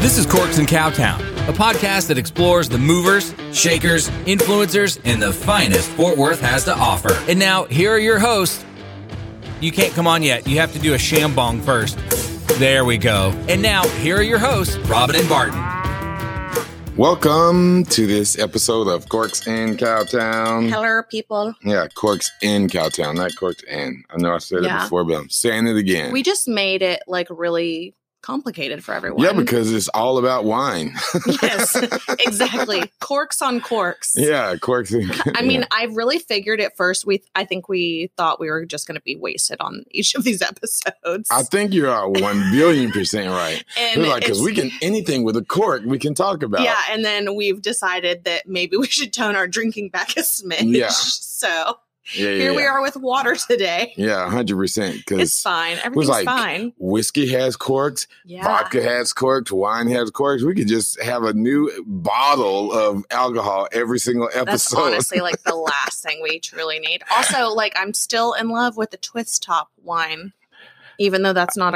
This is Corks in Cowtown, a podcast that explores the movers, shakers, influencers, and the finest Fort Worth has to offer. And now, here are your hosts. You can't come on yet. You have to do a shambong first. There we go. And now, here are your hosts, Robin and Barton. Welcome to this episode of Corks in Cowtown. Hello, people. Yeah, Corks in Cowtown, not Corks in. I know I said it before, but I'm saying it again. We just made it like really complicated for everyone. Yeah, because it's all about wine. Yes, exactly. Corks on corks. Yeah, corks. I mean, I really figured at first I think we thought we were just going to be wasted on each of these episodes. I think you are 1,000,000,000% right. We're like, because we can anything with a cork we can talk about. Yeah, and then we've decided that maybe we should tone our drinking back a smidge. Yeah. So. Yeah, here we are with water today. Yeah, 100%. It's fine. Everything's fine. Whiskey has corks. Yeah. Vodka has corks. Wine has corks. We could just have a new bottle of alcohol every single episode. That's honestly like the last thing we truly need. Also, like I'm still in love with the twist top wine, even though it's not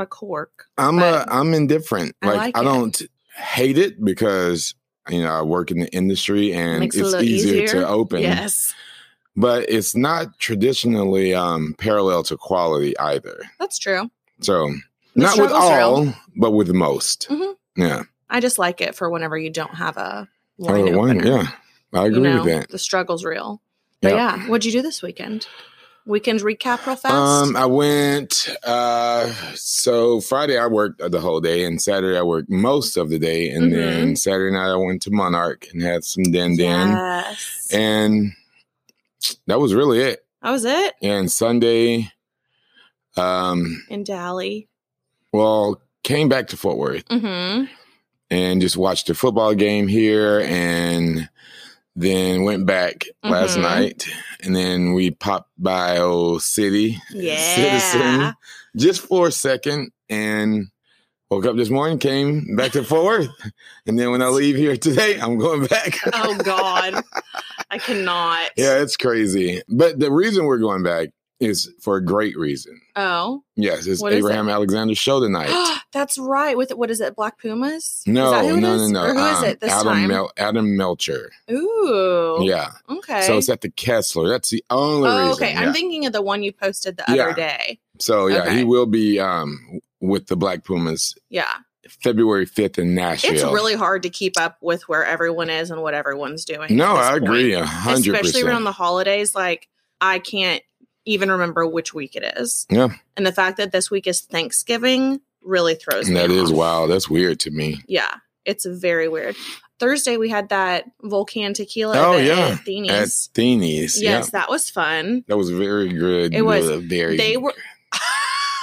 a cork. I'm indifferent. I don't hate it because you know I work in the industry and it's easier to open. Yes. But it's not traditionally parallel to quality either. That's true. So not with all, but with most. Mm-hmm. Yeah. I just like it for whenever you don't have a wine opener. Yeah, I agree with that. The struggle's real. But yeah, what'd you do this weekend? Weekend recap real fast. I went. So Friday I worked the whole day, and Saturday I worked most of the day, and then Saturday night I went to Monarch and had some din. Yes. And that was really it. That was it? And Sunday. In Dally. Well, came back to Fort Worth. Mm-hmm. And just watched the football game here. And then went back last night. And then we popped by old City. Yeah. Citizen. Just for a second. And woke up this morning, came back to Fort Worth. And then when I leave here today, I'm going back. Oh, God. I cannot. Yeah, it's crazy. But the reason we're going back is for a great reason. Oh. Yes, it's Abraham Alexander's show tonight. That's right. With what is it, Black Pumas? No. Or who is it this time? Adam Melchor. Ooh. Yeah. Okay. So it's at the Kessler. That's the only reason. Okay. Yeah. I'm thinking of the one you posted the other day. So, he will be with the Black Pumas. Yeah. February 5th in Nashville. It's really hard to keep up with where everyone is and what everyone's doing. No, I agree 100%. Especially around the holidays, like I can't even remember which week it is. Yeah. And the fact that this week is Thanksgiving really throws me off. That is wild. That's weird to me. Yeah. It's very weird. Thursday we had that Volcan tequila at Theenies. At Theenies. Yes, that was fun. That was very good. It was very good.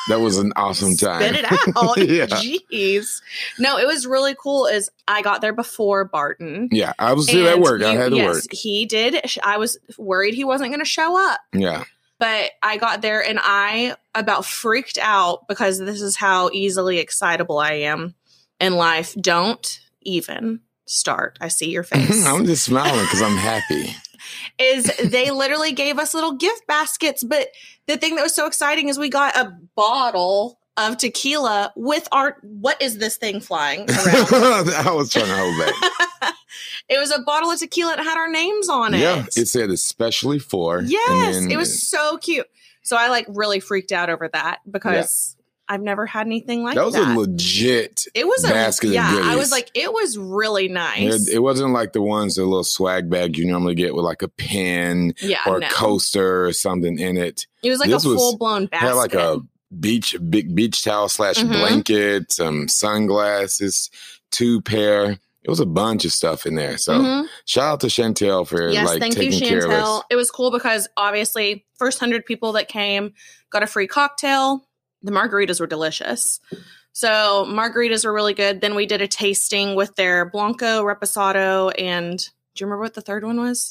That was an awesome time. Spit it out. Yeah. Jeez. No, it was really cool is I got there before Barton. Yeah, I was still at work. I had to work. Yes, he did. I was worried he wasn't going to show up. Yeah. But I got there and I about freaked out because this is how easily excitable I am in life. Don't even start. I see your face. I'm just smiling because I'm happy. Is they literally gave us little gift baskets. But the thing that was so exciting is we got a bottle of tequila with our, what is this thing flying around? I was trying to hold back. It was a bottle of tequila that had our names on it. Yeah, it said especially for. Yes, it was so cute. So I like really freaked out over that because I've never had anything like that. That was a legit basket of goodies. I was like, it was really nice. It wasn't like the ones, the little swag bag you normally get with like a pen or a coaster or something in it. It was like this a full-blown basket. It had like a big beach towel / blanket, some sunglasses, 2 pair. It was a bunch of stuff in there. So shout out to Chantel for taking care of us. It was cool because obviously first 100 people that came got a free cocktail. The margaritas were delicious. So margaritas were really good. Then we did a tasting with their Blanco, Reposado, and do you remember what the third one was?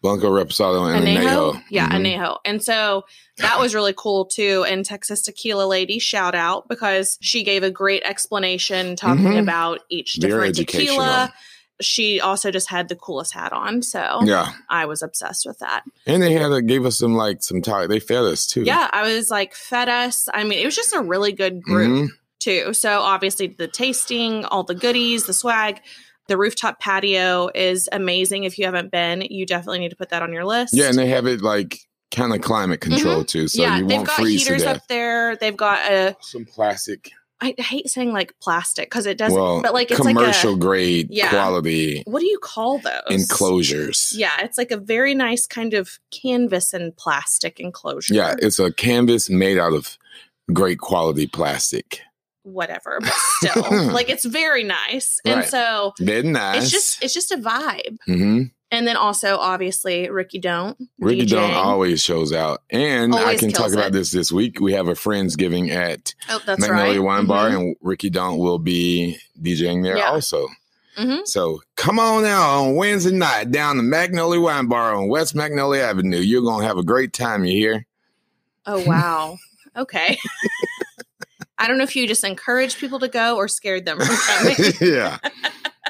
Blanco, Reposado, and Añejo. Yeah, Añejo. And so that was really cool, too. And Texas Tequila Lady, shout out, because she gave a great explanation talking about each different tequila. She also just had the coolest hat on, so I was obsessed with that. And they gave us some talk. They fed us too. Yeah, I was like fed us. I mean, it was just a really good group. too. So obviously the tasting, all the goodies, the swag, the rooftop patio is amazing. If you haven't been, you definitely need to put that on your list. Yeah, and they have it like kind of climate control too. So yeah, you won't freeze to death. They've got heaters up there. They've got some plastic. I hate saying like plastic because it doesn't, but like it's commercial like grade quality. What do you call those? Enclosures. Yeah. It's like a very nice kind of canvas and plastic enclosure. Yeah. It's a canvas made out of great quality plastic. Whatever, but still like it's very nice. And so nice. It's just a vibe. Mm-hmm. And then also, obviously, Ricky Don't always shows out. And always I can talk about this week. We have a Friendsgiving at Magnolia Wine Bar, and Ricky Don't will be DJing there also. Mm-hmm. So come on out on Wednesday night down to Magnolia Wine Bar on West Magnolia Avenue. You're going to have a great time, you hear? Oh, wow. Okay. I don't know if you just encourage people to go or scared them from coming. Yeah.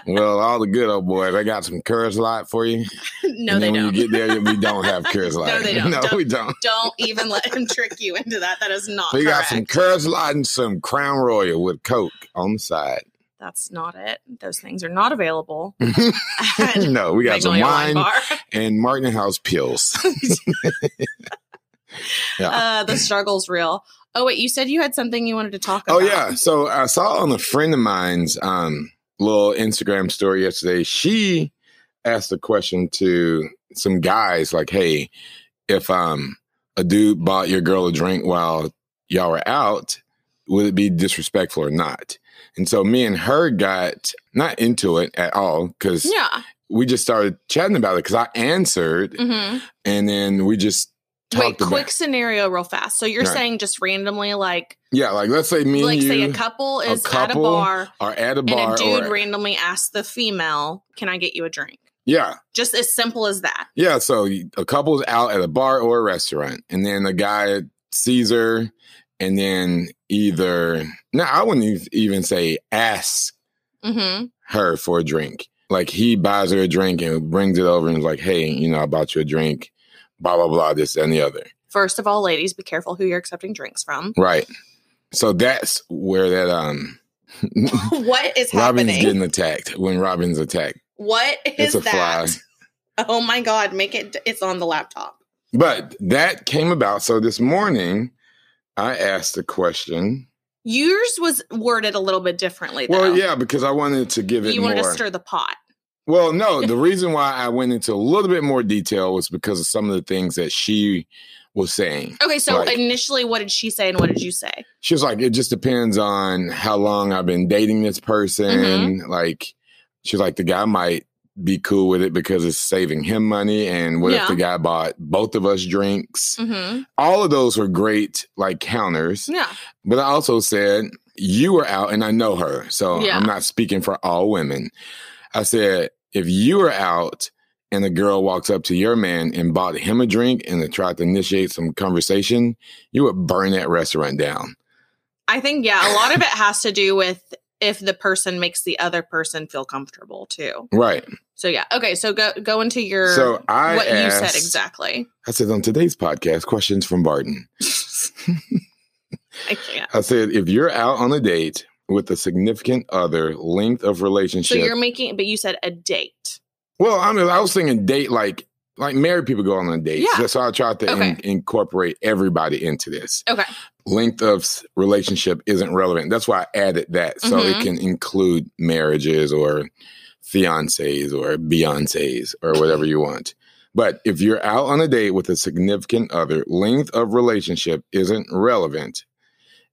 Well, all the good old boys. They got some Curzlot for you. No, they don't. When you get there, we don't have Curzlot. No, they don't. We don't. Don't even let him trick you into that. That is not correct. We got some Curzlot and some Crown Royal with Coke on the side. That's not it. Those things are not available. No, we got some wine and Martin House pills. The struggle's real. Oh, wait, you said you had something you wanted to talk about. Oh, yeah. So I saw on a friend of mine's little Instagram story yesterday, she asked a question to some guys like, hey, if a dude bought your girl a drink while y'all were out, would it be disrespectful or not? And so me and her got not into it at all because we just started chatting about it because I answered and then we just talked. Wait, quick scenario real fast. So you're saying just randomly like... Yeah, like let's say me and you... Like say a couple is at a bar. And a dude randomly asks the female, can I get you a drink? Yeah. Just as simple as that. Yeah, so a couple's out at a bar or a restaurant. And then a guy sees her and then either... No, I wouldn't even say ask her for a drink. Like he buys her a drink and brings it over and is like, hey, you know, I bought you a drink. Blah, blah, blah, this and the other. First of all, ladies, be careful who you're accepting drinks from. Right. So that's where that... What is happening? Robin's getting attacked when Robin's attacked. What is that? Fly. Oh, my God. Make it... It's on the laptop. But that came about. So this morning, I asked a question. Yours was worded a little bit differently, though. Well, yeah, because I wanted to give it You wanted to stir the pot. Well, no, the reason why I went into a little bit more detail was because of some of the things that she was saying. Okay, so like, initially, what did she say and what did you say? She was like, it just depends on how long I've been dating this person. Like, she's like, the guy might be cool with it because it's saving him money. And what if the guy bought both of us drinks? All of those were great, like, counters. Yeah. But I also said, you were out and I know her. So I'm not speaking for all women. I said, if you were out and a girl walks up to your man and bought him a drink and tried to initiate some conversation, you would burn that restaurant down. I think, a lot of it has to do with if the person makes the other person feel comfortable too. Right. So, Okay. So go into your, what you said exactly. I said on today's podcast, questions from Barton. I can't. I said, if you're out on a date with a significant other, length of relationship. So you're making, but you said a date. Well, I mean, I was thinking date, like married people go on a date. Yeah. So I tried to incorporate everybody into this. Okay. Length of relationship isn't relevant. That's why I added that. So it can include marriages or fiancés or Beyoncés or whatever you want. But if you're out on a date with a significant other, length of relationship isn't relevant.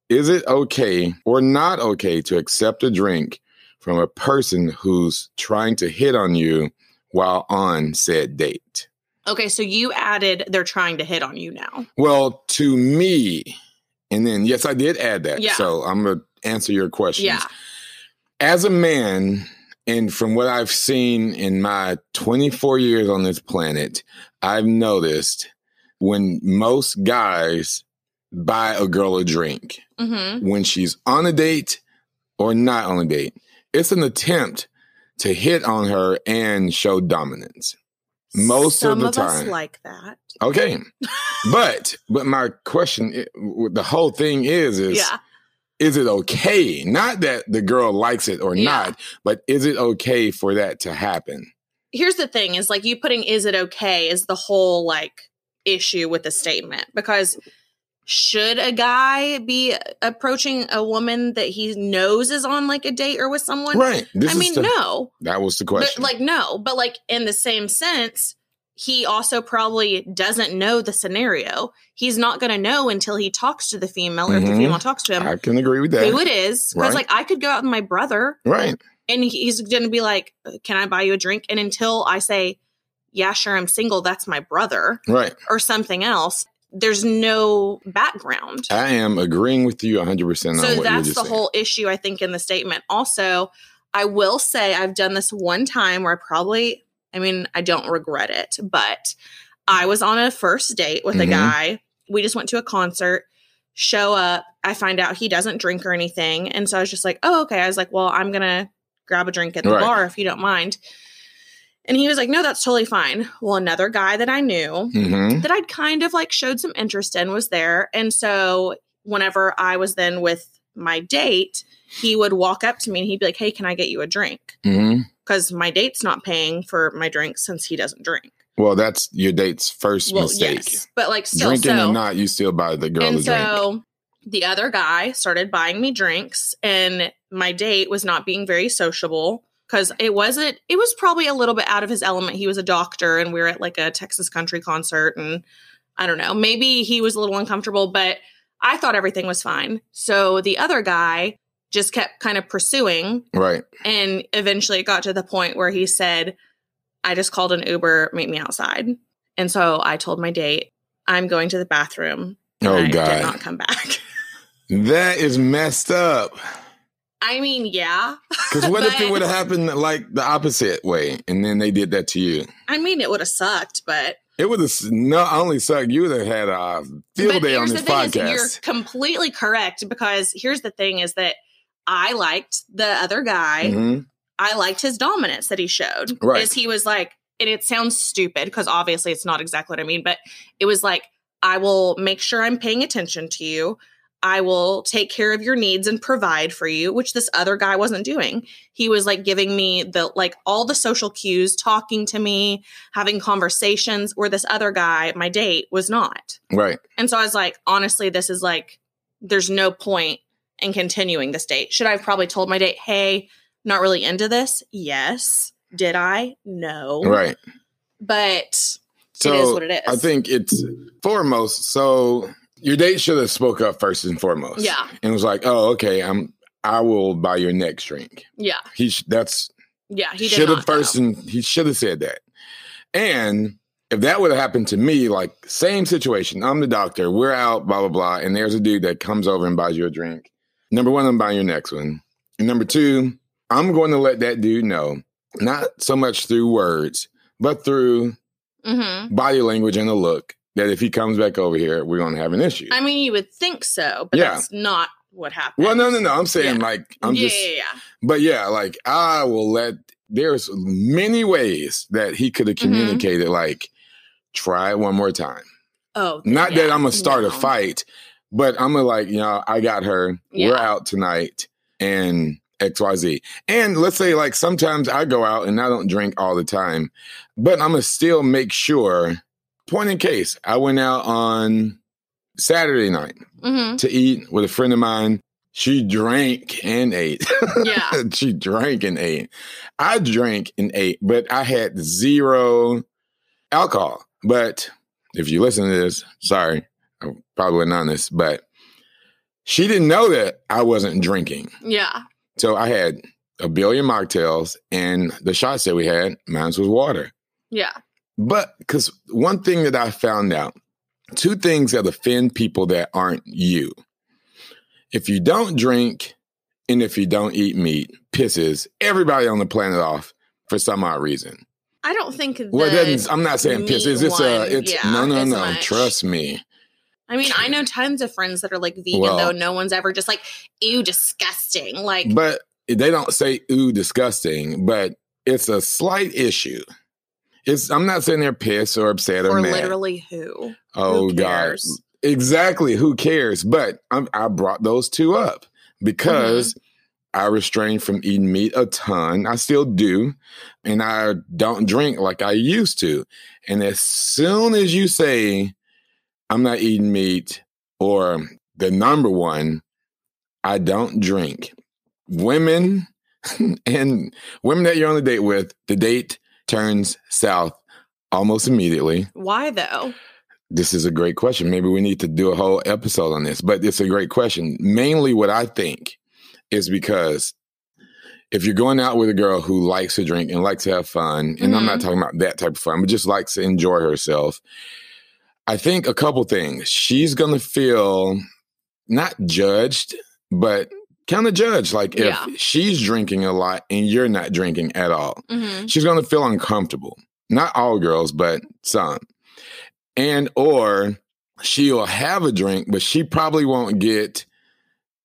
Is it okay or not okay to accept a drink from a person who's trying to hit on you while on said date? Okay, so you added they're trying to hit on you now. Well, to me, and then, yes, I did add that. Yeah. So I'm going to answer your questions. Yeah. As a man, and from what I've seen in my 24 years on this planet, I've noticed when most guys buy a girl a drink when she's on a date or not on a date, it's an attempt to hit on her and show dominance. Most Some of the time. Some of us like that. Okay. But my question, the whole thing is is it okay? Not that the girl likes it or not, but is it okay for that to happen? Here's the thing is like you putting, is it okay is the whole like issue with the statement, because should a guy be approaching a woman that he knows is on like a date or with someone? Right. This no. That was the question. But, like, no. But like in the same sense, he also probably doesn't know the scenario. He's not going to know until he talks to the female, or if the female talks to him. I can agree with that. Who it is. Because like I could go out with my brother. Right. And he's going to be like, can I buy you a drink? And until I say, yeah, sure, I'm single. That's my brother. Right. Or something else. There's no background. I am agreeing with you 100% on what you're saying. So that's the whole issue, I think, in the statement. Also, I will say I've done this one time where I don't regret it, but I was on a first date with a guy. We just went to a concert, show up. I find out he doesn't drink or anything. And so I was just like, oh, okay. I was like, well, I'm going to grab a drink at the bar if you don't mind. And he was like, no, that's totally fine. Well, another guy that I knew that I'd kind of like showed some interest in was there. And so whenever I was then with my date, he would walk up to me and he'd be like, hey, can I get you a drink? Because my date's not paying for my drink since he doesn't drink. Well, that's your date's first mistake. Yes, but like still. Drinking or not, you still buy the girl a drink. And so the other guy started buying me drinks and my date was not being very sociable. Because it was probably a little bit out of his element. He was a doctor and we were at like a Texas country concert and I don't know, maybe he was a little uncomfortable, but I thought everything was fine. So the other guy just kept kind of pursuing. Right. And eventually it got to the point where he said, I just called an Uber, meet me outside. And so I told my date, I'm going to the bathroom. I did not come back. That is messed up. I mean, yeah. Because what if it would have happened like the opposite way and then they did that to you? I mean, it would have sucked, but... It would have not only sucked, you would have had a field day on this podcast. You're completely correct, because here's the thing is that I liked the other guy. I liked his dominance that he showed. Right. Is he was like, and it sounds stupid because obviously it's not exactly what I mean, but it was like, I will make sure I'm paying attention to you. I will take care of your needs and provide for you, which this other guy wasn't doing. He was like giving me the like all the social cues, talking to me, having conversations, where this other guy, my date, was not. Right. And so I was like, honestly, this is like, there's no point in continuing this date. Should I have probably told my date, hey, not really into this? Yes. Did I? No. Right. But so it is what it is. I think it's foremost. So... Your date should have spoke up first and foremost. Yeah. And was like, oh, okay, I will buy your next drink. Yeah. He should have he should have said that. And if that would have happened to me, like same situation, I'm the doctor, we're out, blah, blah, blah. And there's a dude that comes over and buys you a drink. Number one, I'm buying your next one. And number two, I'm going to let that dude know, not so much through words, but through body language and a look, that if he comes back over here, we're going to have an issue. I mean, you would think so, but that's not what happened. Well, no. I'm saying But yeah, like I will let, there's many ways that he could have communicated, like, try it one more time. Oh, not that I'm going to start a fight, but I'm going to like, you know, I got her. Yeah. We're out tonight and XYZ. And let's say like sometimes I go out and I don't drink all the time, but I'm going to still make sure. Point in case, I went out on Saturday night to eat with a friend of mine. She drank and ate. Yeah. She drank and ate. I drank and ate, but I had zero alcohol. But if you listen to this, sorry, I'm probably not honest, but she didn't know that I wasn't drinking. Yeah. So I had a billion mocktails and the shots that we had, mine was water. Yeah. But because one thing that I found out, two things that offend people that aren't you. If you don't drink and if you don't eat meat, pisses everybody on the planet off for some odd reason. I don't think that. Well, I'm not saying pisses. No. Trust me. I mean, I know tons of friends that are like vegan, though. No one's ever just like, ew, disgusting. Like, but they don't say, ooh, disgusting, but it's a slight issue. I'm not saying they're pissed or upset or mad. Or literally who? Oh, God. Exactly. Who cares? But I brought those two up. because I restrained from eating meat a ton. I still do. And I don't drink like I used to. And as soon as you say, I'm not eating meat, or the number one, I don't drink, women and women that you're on a date with, the date turns south almost immediately. Why, though? This is a great question. Maybe we need to do a whole episode on this, but it's a great question. Mainly what I think is because if you're going out with a girl who likes to drink and likes to have fun, and I'm not talking about that type of fun, but just likes to enjoy herself, I think a couple things. She's going to feel not judged, but kind of judged. Like if she's drinking a lot and you're not drinking at all, she's going to feel uncomfortable. Not all girls, but some. And or she'll have a drink, but she probably won't get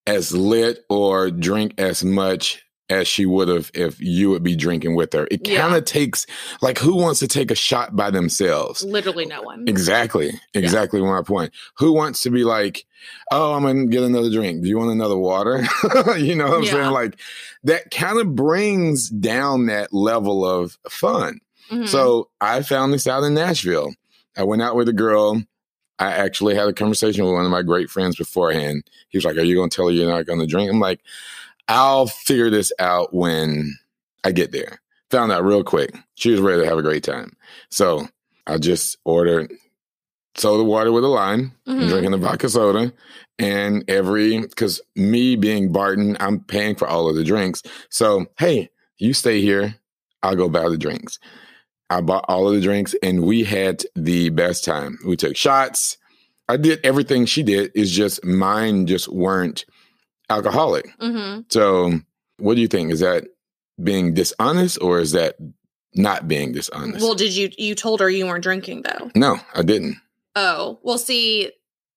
as lit or drink as much as she would have if you would be drinking with her. It kind of takes, like, who wants to take a shot by themselves? Literally no one. Exactly. Exactly my point. Who wants to be like, oh, I'm going to get another drink. Do you want another water? You know what I'm saying? Like, that kind of brings down that level of fun. So I found this out in Nashville. I went out with a girl. I actually had a conversation with one of my great friends beforehand. He was like, are you going to tell her you're not going to drink? I'm like, I'll figure this out when I get there. Found out real quick. She was ready to have a great time. So I just ordered soda water with a lime, drinking the vodka soda. And because me being Barton, I'm paying for all of the drinks. So, hey, you stay here. I'll go buy the drinks. I bought all of the drinks and we had the best time. We took shots. I did everything she did. It's just mine just weren't alcoholic. So what do you think? Is that being dishonest or is that not being dishonest? Well, did you told her you weren't drinking though? No, I didn't. Oh, well, see,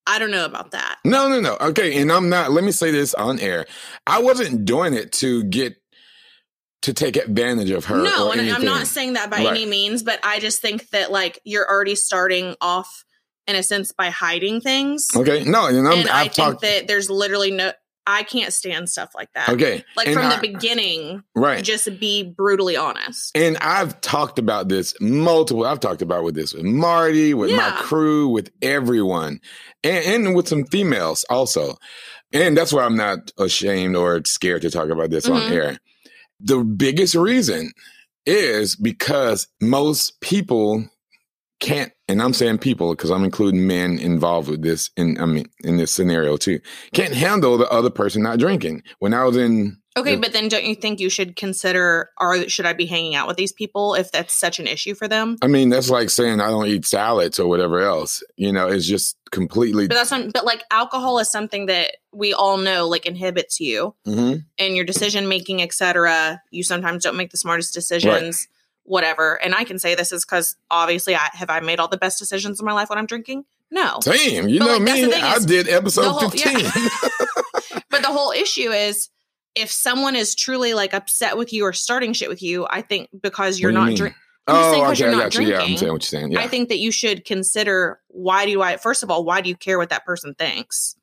I don't know about that. No. Okay. And I'm not, let me say this on air. I wasn't doing it to take advantage of her. No, and I'm not saying that by any means, but I just think that, like, you're already starting off, in a sense, by hiding things. Okay, no. And I think that there's literally no... I can't stand stuff like that. Okay. Like, from the beginning, just be brutally honest. And I've talked about this multiple... I've talked about with this with Marty, with my crew, with everyone, and with some females also. And that's why I'm not ashamed or scared to talk about this on air. The biggest reason is because most people can't, and I'm saying people because I'm including men involved with this, in this scenario too, can't handle the other person not drinking. When I was in... Okay, but then don't you think you should consider, or should I be hanging out with these people if that's such an issue for them? I mean, that's like saying I don't eat salads or whatever else. You know, it's just completely... But like alcohol is something that we all know, like, inhibits you and your decision making, et cetera. You sometimes don't make the smartest decisions, whatever. And I can say this is because obviously I made all the best decisions in my life when I'm drinking? No. Damn, you know me. I did episode 15. But the whole issue is, if someone is truly, like, upset with you or starting shit with you, I think because you're not drinking. Oh, okay, I got you. Yeah, I'm saying what you're saying. Yeah. I think that you should consider, first of all, why do you care what that person thinks?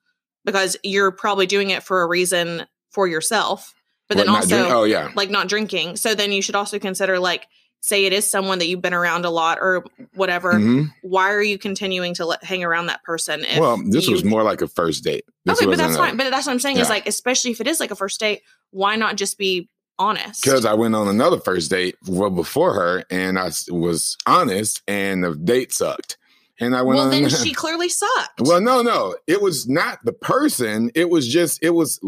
Because you're probably doing it for a reason for yourself, but then also, like, not drinking. So then you should also consider, like, say it is someone that you've been around a lot or whatever. Why are you continuing to hang around that person? This was more like a first date. Okay, but that's fine. But that's what I'm saying is, like, especially if it is like a first date, why not just be honest? Because I went on another first date well before her and I was honest and the date sucked. And I went on. Well, then she clearly sucked. Well, no. It was not the person. It was just, it was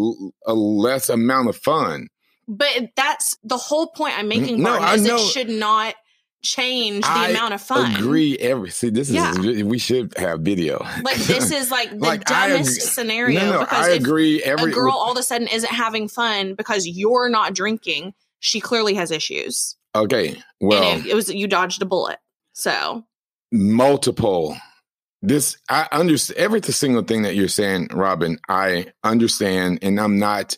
a less amount of fun. But that's the whole point I'm making. It should not change the amount of fun. I agree. We should have video. Like, this is like the dumbest scenario. No, because I agree. A girl all of a sudden isn't having fun because you're not drinking. She clearly has issues. Okay. Well, and it was, you dodged a bullet. So multiple. I understand every single thing that you're saying, Robin. I understand, and I'm not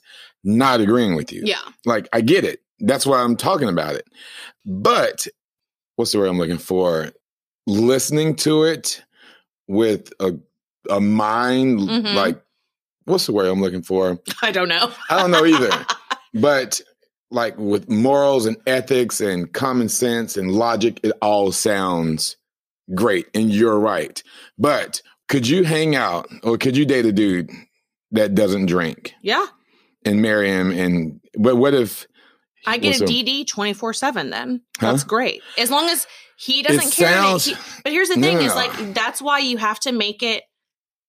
agreeing with you. Yeah. Like, I get it. That's why I'm talking about it. But what's the word I'm looking for? Listening to it with a mind, like, what's the word I'm looking for? I don't know. I don't know either. But like with morals and ethics and common sense and logic, it all sounds great. And you're right. But could you hang out or could you date a dude that doesn't drink? Yeah. And marry him? And but what if I get a DD 24/7 then? That's great. As long as he doesn't care. But here's the thing is like, that's why you have to make it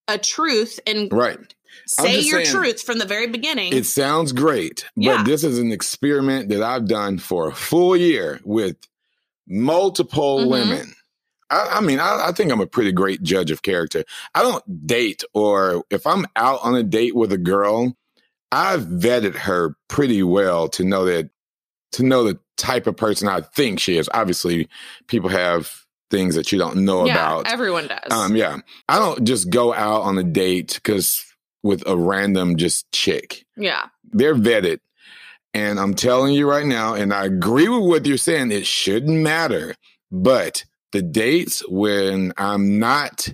a truth and right. Say your truth from the very beginning. It sounds great, but this is an experiment that I've done for a full year with multiple women. I mean, I think I'm a pretty great judge of character. I don't date, or if I'm out on a date with a girl, I've vetted her pretty well to know that, to know the type of person I think she is. Obviously, people have things that you don't know about. Everyone does. I don't just go out on a date because with a random just chick. Yeah. They're vetted. And I'm telling you right now, and I agree with what you're saying, it shouldn't matter. But the dates when I'm not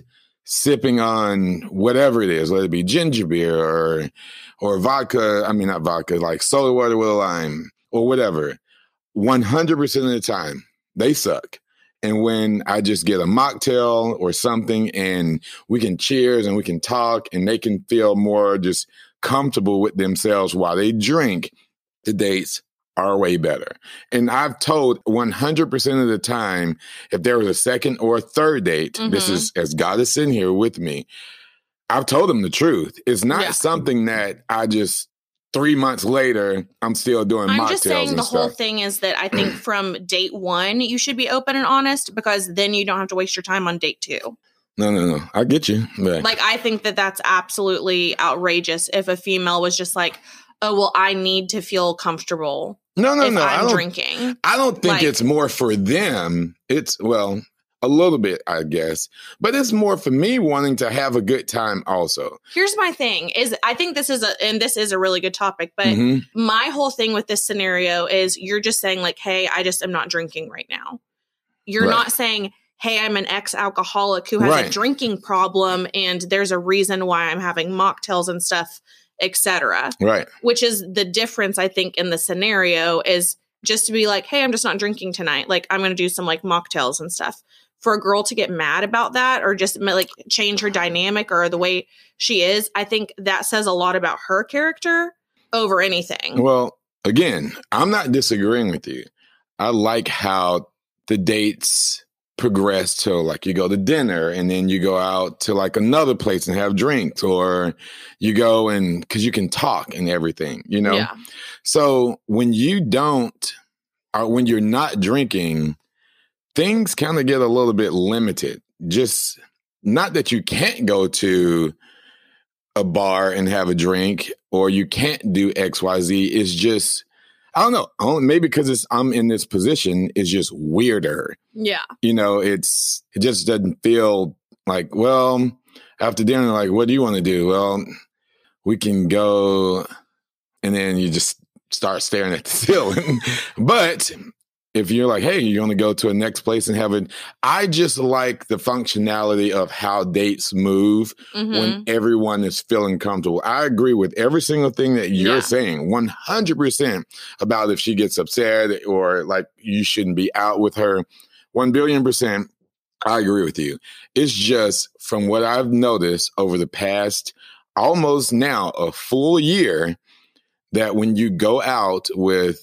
sipping on whatever it is, whether it be ginger beer or vodka, I mean, not vodka, like soda water with a lime or whatever, 100% of the time, they suck. And when I just get a mocktail or something and we can cheers and we can talk and they can feel more just comfortable with themselves while they drink, the dates are way better. And I've told 100% of the time, if there was a second or a third date, this is as God is sitting here with me, I've told them the truth. It's not something that I just 3 months later, I'm still doing mocktails and stuff. I'm just saying the whole thing is that I think from date one, you should be open and honest because then you don't have to waste your time on date two. No. I get you. But like, I think that that's absolutely outrageous if a female was just like, oh, well, I need to feel comfortable. No. I'm drinking. I don't think it's more for them. It's, well, a little bit, I guess. But it's more for me wanting to have a good time also. Here's my thing is I think this is a really good topic. But my whole thing with this scenario is you're just saying like, hey, I just am not drinking right now. You're not saying, hey, I'm an ex-alcoholic who has a drinking problem. And there's a reason why I'm having mocktails and stuff, etc. Right. Which is the difference, I think, in the scenario is just to be like, hey, I'm just not drinking tonight. Like, I'm going to do some like mocktails and stuff. For a girl to get mad about that or just like change her dynamic or the way she is, I think that says a lot about her character over anything. Well, again, I'm not disagreeing with you. I like how the dates progress to like you go to dinner and then you go out to like another place and have drinks or you go and because you can talk and everything, you know? Yeah. So when you don't or when you're not drinking, things kind of get a little bit limited. Just not that you can't go to a bar and have a drink or you can't do X, Y, Z. It's just, I don't know, maybe because I'm in this position, it's just weirder. Yeah. You know, it just doesn't feel like, well, after dinner, like, what do you want to do? Well, we can go. And then you just start staring at the ceiling. But if you're like, hey, you're going to go to a next place and have it. I just like the functionality of how dates move when everyone is feeling comfortable. I agree with every single thing that you're saying 100% about if she gets upset or like you shouldn't be out with her. 1,000,000,000%. I agree with you. It's just from what I've noticed over the past almost now a full year that when you go out with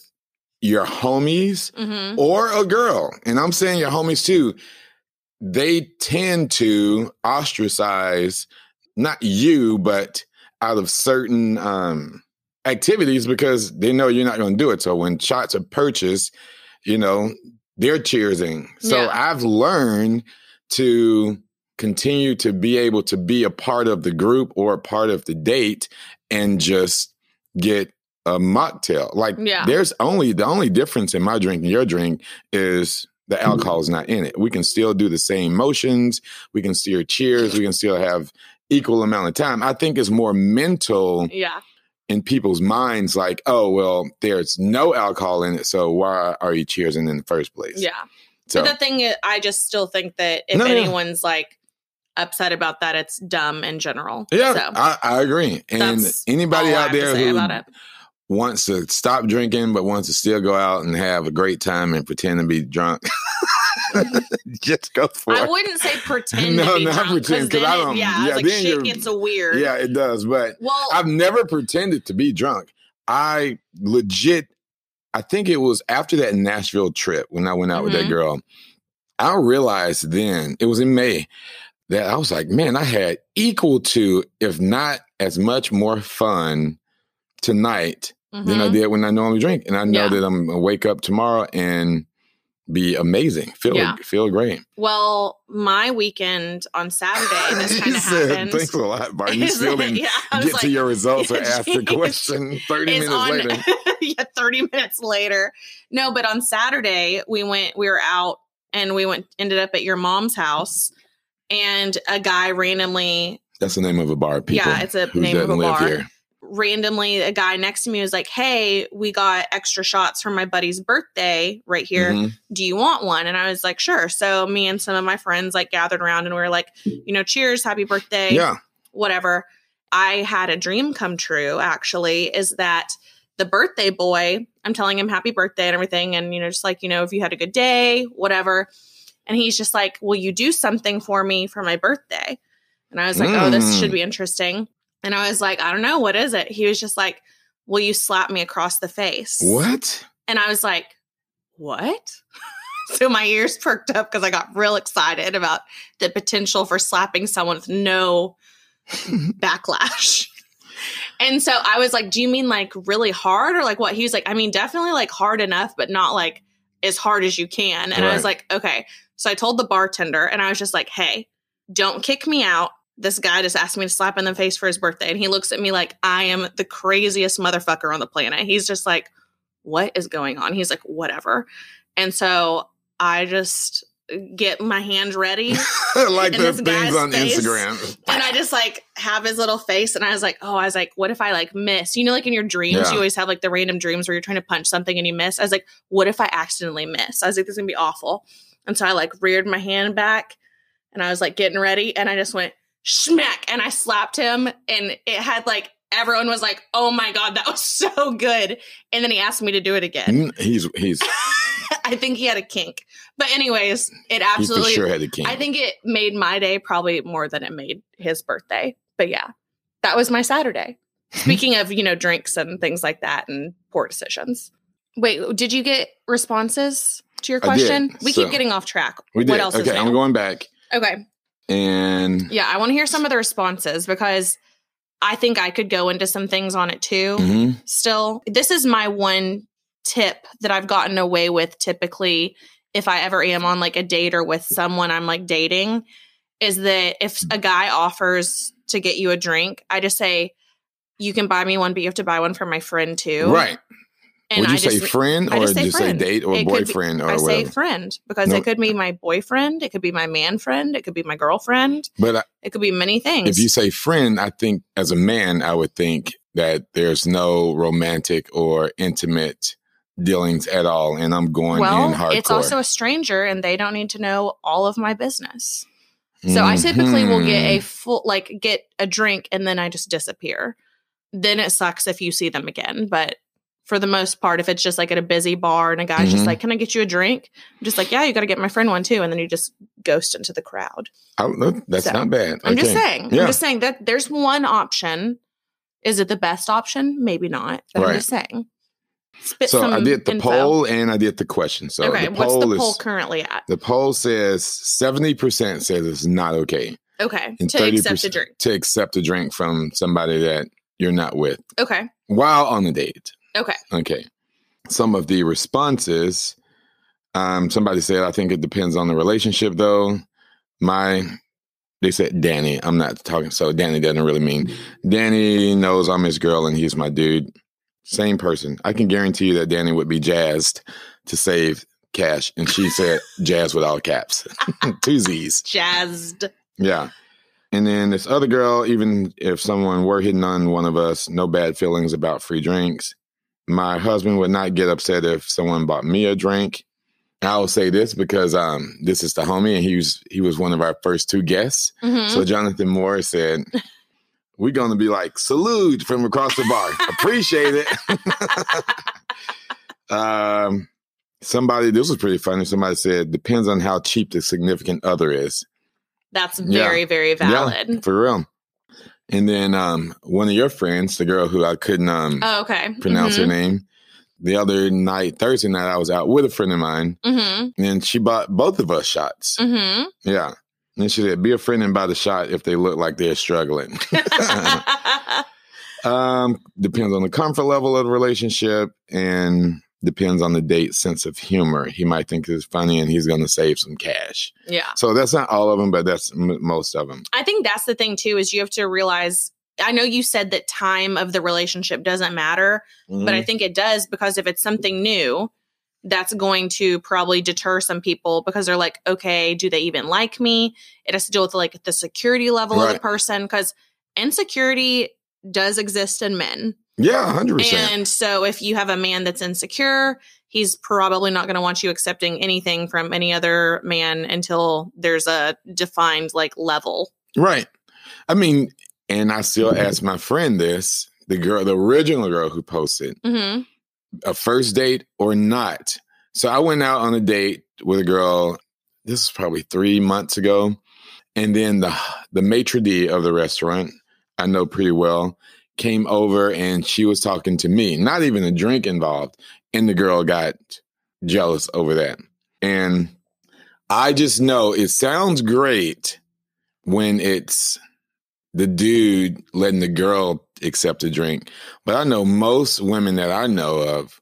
your homies or a girl, and I'm saying your homies too, they tend to ostracize not you, but out of certain activities because they know you're not going to do it. So when shots are purchased, you know, they're cheersing. So I've learned to continue to be able to be a part of the group or a part of the date and just get a mocktail. Like there's only the only difference in my drink and your drink is the alcohol is not in it. We can still do the same motions. We can still cheers. We can still have equal amount of time. I think it's more mental in people's minds. Like, oh, well, there's no alcohol in it. So why are you cheersing in the first place? Yeah. So but the thing is, I just still think that if anyone's like, upset about that. It's dumb in general. Yeah, so, I agree. And anybody out there who wants to stop drinking but wants to still go out and have a great time and pretend to be drunk, just go for it. I wouldn't say pretend. No, to be not drunk, pretend because I don't. Then shit gets weird. Yeah, it does. But I've never pretended to be drunk. I think it was after that Nashville trip when I went out with that girl. I realized then, it was in May, that I was like, man, I had equal to, if not as much more fun tonight than I did when I normally drink. And I know that I'm going to wake up tomorrow and be amazing. Feel great. Well, my weekend on Saturday, this kind of happened. Thanks a lot, Bart. You still didn't get to your results or ask the question 30 minutes later. 30 minutes later. No, but on Saturday, we were out. And ended up at your mom's house, and a guy randomly. That's the name of a bar, people. Yeah, it's a name of a bar. Here. Randomly, a guy next to me was like, "Hey, we got extra shots for my buddy's birthday right here. Do you want one?" And I was like, "Sure." So me and some of my friends gathered around, and we were like, you know, cheers, happy birthday, whatever. I had a dream come true. Actually, is that the birthday boy, I'm telling him happy birthday and everything. And, you know, just like, you know, if you had a good day, whatever. And he's just like, will you do something for me for my birthday? And I was like, oh, this should be interesting. And I was like, I don't know. What is it? He was just like, will you slap me across the face? What? And I was like, what? So my ears perked up because I got real excited about the potential for slapping someone with no backlash. And so I was like, do you mean really hard or what? He was like, I mean, definitely hard enough, but not as hard as you can. And I was like, okay. So I told the bartender and I was just like, hey, don't kick me out. This guy just asked me to slap in the face for his birthday. And he looks at me like I am the craziest motherfucker on the planet. He's just like, what is going on? He's like, whatever. And so I just get my hand ready. Like the things on Instagram. And I just have his little face. And I was like, oh, I was like, what if I miss? You know, in your dreams, you always have the random dreams where you're trying to punch something and you miss. I was like, what if I accidentally miss? I was like, this is gonna be awful. And so I reared my hand back and I was getting ready. And I just went schmack and I slapped him. And it had everyone was like, oh my God, that was so good. And then he asked me to do it again. He's I think he had a kink. But anyways, it absolutely, he for sure had a kink. I think it made my day probably more than it made his birthday. But yeah, that was my Saturday. Speaking of, you know, drinks and things like that and poor decisions. Wait, did you get responses to your question? I did. We keep getting off track. We did. What else is new? I'm going back. Okay. And yeah, I want to hear some of the responses because I think I could go into some things on it too. Still, this is my one tip that I've gotten away with typically if I ever am on a date or with someone I'm dating is that if a guy offers to get you a drink, I just say, you can buy me one, but you have to buy one for my friend too. Right. And would you say friend or did you say date or boyfriend or whatever? I say friend because it could be my boyfriend. It could be my man friend. It could be my girlfriend. But it could be many things. If you say friend, I think as a man, I would think that there's no romantic or intimate dealings at all. And I'm going in hardcore. It's also a stranger and they don't need to know all of my business. So I typically will get a full, get a drink and then I just disappear. Then it sucks if you see them again, but for the most part, if it's just at a busy bar and a guy's just like, can I get you a drink? I'm just like, yeah, you got to get my friend one too. And then you just ghost into the crowd. That's not bad. I'm just saying. Yeah. I'm just saying that there's one option. Is it the best option? Maybe not. But I'm just saying. I did the poll and I did the question. So okay, what's the poll currently at? The poll says 70% says it's not okay. Okay. And to accept a drink. To accept a drink from somebody that you're not with. Okay. While on a date. Okay. Okay. Some of the responses, somebody said, I think it depends on the relationship though. They said Danny, I'm not talking. So Danny doesn't really mean. Danny knows I'm his girl and he's my dude. Same person. I can guarantee you that Danny would be jazzed to save cash. And she said jazz with all caps. Two Z's. Jazzed. Yeah. And then this other girl, even if someone were hitting on one of us, no bad feelings about free drinks. My husband would not get upset if someone bought me a drink. I will say this because this is the homie, and he was one of our first two guests. Mm-hmm. So Jonathan Morris said, "We're going to be like salute from across the bar. Appreciate it." Somebody, this was pretty funny. Somebody said, "Depends on how cheap the significant other is." That's very, very valid. Yeah, for real. And then one of your friends, the girl who I couldn't pronounce her name. The other night, Thursday night, I was out with a friend of mine, and she bought both of us shots. Mm-hmm. Yeah. And she said, be a friend and buy the shot if they look like they're struggling. Depends on the comfort level of the relationship and depends on the date's sense of humor. He might think it's funny and he's going to save some cash. Yeah. So that's not all of them, but that's most of them. I think that's the thing, too, is you have to realize... I know you said that time of the relationship doesn't matter, but I think it does, because if it's something new, that's going to probably deter some people because they're like, okay, do they even like me? It has to deal with like the security level of the person, because insecurity does exist in men. Yeah, 100%. And so if you have a man that's insecure, he's probably not going to want you accepting anything from any other man until there's a defined like level. Right. I mean... And I still asked my friend this, the original girl who posted, a first date or not. So I went out on a date with a girl, this is probably 3 months ago. And then the maitre d' of the restaurant, I know pretty well, came over and she was talking to me, not even a drink involved. And the girl got jealous over that. And I just know it sounds great when it's... the dude letting the girl accept a drink. But I know most women that I know of,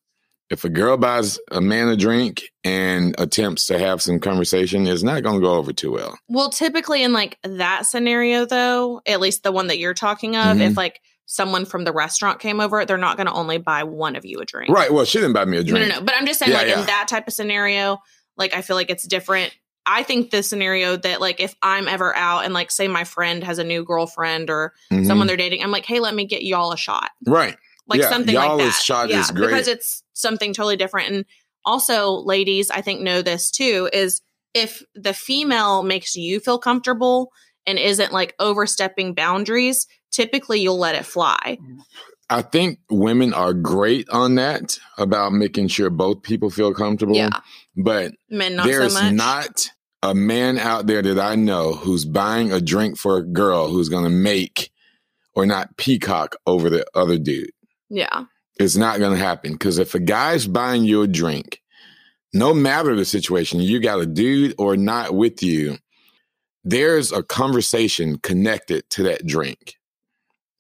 if a girl buys a man a drink and attempts to have some conversation, it's not going to go over too well. Well, typically in like that scenario, though, at least the one that you're talking of, if like someone from the restaurant came over, they're not going to only buy one of you a drink. Right. Well, she didn't buy me a drink. No. But I'm just saying in that type of scenario, like I feel like it's different. I think the scenario that like if I'm ever out and like say my friend has a new girlfriend or someone they're dating, I'm like, hey, let me get y'all a shot. Right. Like something y'all like that. Y'all's shot is great. Because it's something totally different. And also, ladies, I think know this too, is if the female makes you feel comfortable and isn't like overstepping boundaries, typically you'll let it fly. I think women are great on that about making sure both people feel comfortable. Yeah. But men not there's so much. Not a man out there that I know who's buying a drink for a girl who's going to make or not peacock over the other dude. Yeah. It's not going to happen, because if a guy's buying you a drink, no matter the situation, you got a dude or not with you, there's a conversation connected to that drink.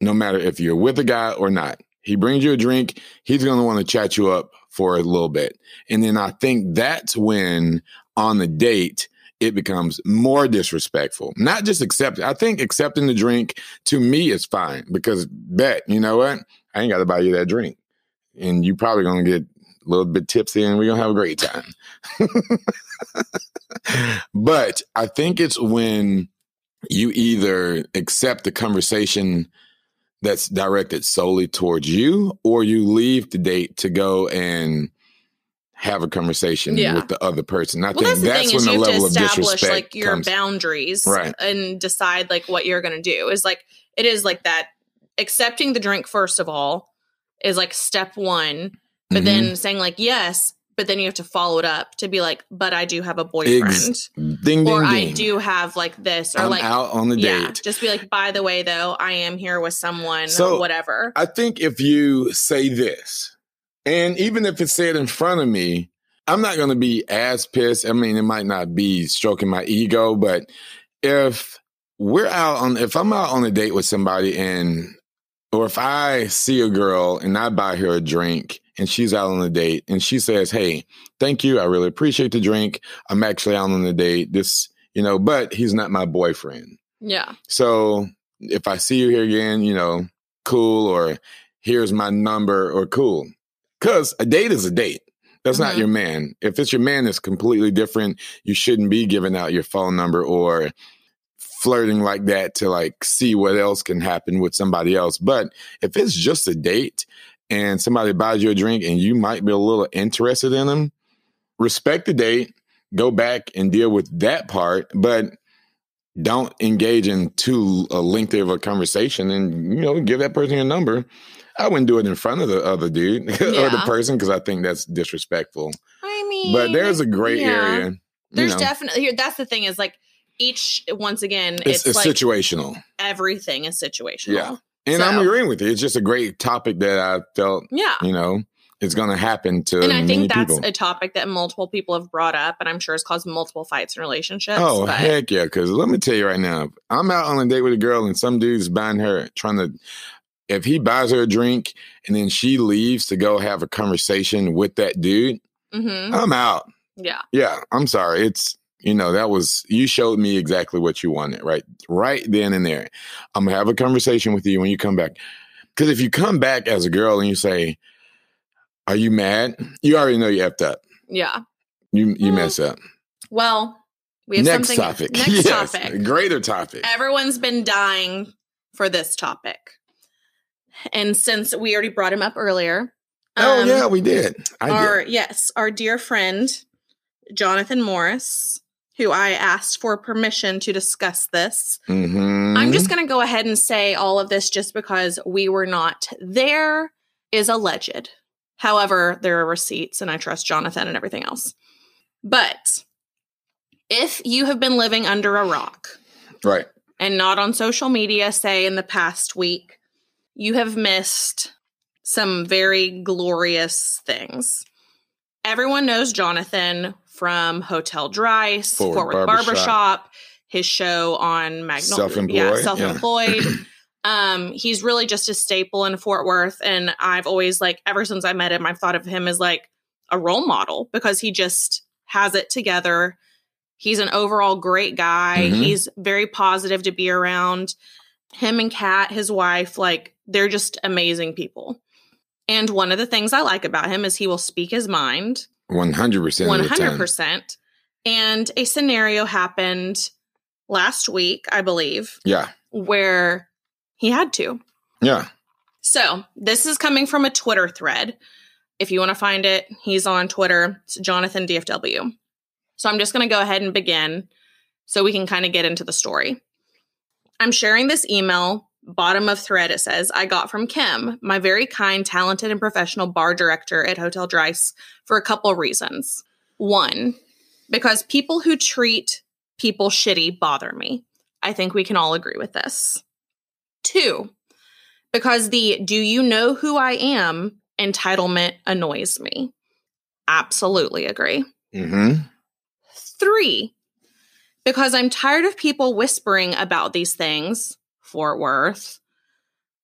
No matter if you're with a guy or not, he brings you a drink, he's going to want to chat you up for a little bit. And then I think that's when on the date, it becomes more disrespectful. Not just accepting. I think accepting the drink to me is fine, because bet, you know what? I ain't got to buy you that drink. And you probably going to get a little bit tipsy and we're going to have a great time. But I think it's when you either accept the conversation that's directed solely towards you, or you leave the date to go and have a conversation with the other person. I think that's when the level of disrespect comes. You have to establish like your boundaries and decide like what you're going to do. Is like it is like that. Accepting the drink first of all is like step one, but then saying like yes, but then you have to follow it up to be like, but I do have a boyfriend, ding, I do have like this, or I'm like out on the date. Yeah, just be like, by the way, though, I am here with someone, or whatever. I think if you say this. And even if it's said in front of me, I'm not going to be as pissed. I mean, it might not be stroking my ego, but if I'm out on a date with somebody or if I see a girl and I buy her a drink and she's out on a date and she says, hey, thank you. I really appreciate the drink. I'm actually out on a date. This, but he's not my boyfriend. Yeah. So if I see you here again, cool, or here's my number, or cool. Because a date is a date. That's not your man. If it's your man, it's completely different. You shouldn't be giving out your phone number or flirting like that to like see what else can happen with somebody else. But if it's just a date and somebody buys you a drink and you might be a little interested in them, respect the date, go back and deal with that part, but don't engage in too lengthy of a conversation and, you know, give that person your number. I wouldn't do it in front of the other dude or the person because I think that's disrespectful. I mean, but there's a gray area. There's definitely, that's the thing is like each, once again, it's like situational. Everything is situational. Yeah. And I'm agreeing with you. It's just a great topic that I felt, you know, it's going to happen to many people. And I think that's a topic that multiple people have brought up, and I'm sure it's caused multiple fights in relationships. Oh, heck yeah. Because let me tell you right now, I'm out on a date with a girl and some dude's buying her, trying to, if he buys her a drink and then she leaves to go have a conversation with that dude, I'm out. Yeah. Yeah. I'm sorry. It's, you know, that was, you showed me exactly what you wanted, right? Right then and there. I'm going to have a conversation with you when you come back. Because if you come back as a girl and you say, are you mad? You already know you effed up. Yeah. You mess up. Well, we have next something. Topic. Next topic. Greater topic. Everyone's been dying for this topic. And since we already brought him up earlier. Oh, yeah, we did. Our dear friend, Jonathan Morris, who I asked for permission to discuss this. Mm-hmm. I'm just going to go ahead and say all of this just because we were not there is alleged. However, there are receipts and I trust Jonathan and everything else. But if you have been living under a rock. Right. And not on social media, say in the past week, you have missed some very glorious things. Everyone knows Jonathan from Hotel Dryce, Fort Worth Barbershop, his show on Magnolia. Self-employed. Yeah. He's really just a staple in Fort Worth. And I've always, like, ever since I met him, I've thought of him as, like, a role model because he just has it together. He's an overall great guy. Mm-hmm. He's very positive to be around. Him and Kat, his wife, like, they're just amazing people. And one of the things I like about him is he will speak his mind. 100%. And a scenario happened last week, I believe. Yeah. Where he had to. Yeah. So this is coming from a Twitter thread. If you want to find it, he's on Twitter. It's Jonathan DFW. So I'm just going to go ahead and begin so we can kind of get into the story. I'm sharing this email. Bottom of thread, it says, I got from Kim, my very kind, talented, and professional bar director at Hotel Dryce for a couple reasons. One, because people who treat people shitty bother me. I think we can all agree with this. Two, because the do you know who I am entitlement annoys me. Absolutely agree. Mm-hmm. Three, because I'm tired of people whispering about these things. Fort Worth.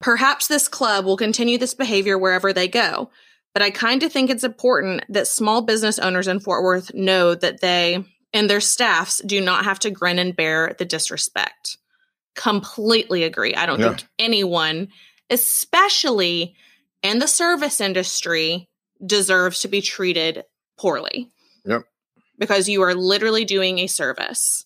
Perhaps this club will continue this behavior wherever they go, but I kind of think it's important that small business owners in Fort Worth know that they and their staffs do not have to grin and bear the disrespect. Completely agree. I don't think anyone, especially in the service industry, deserves to be treated poorly. Yep. Because you are literally doing a service.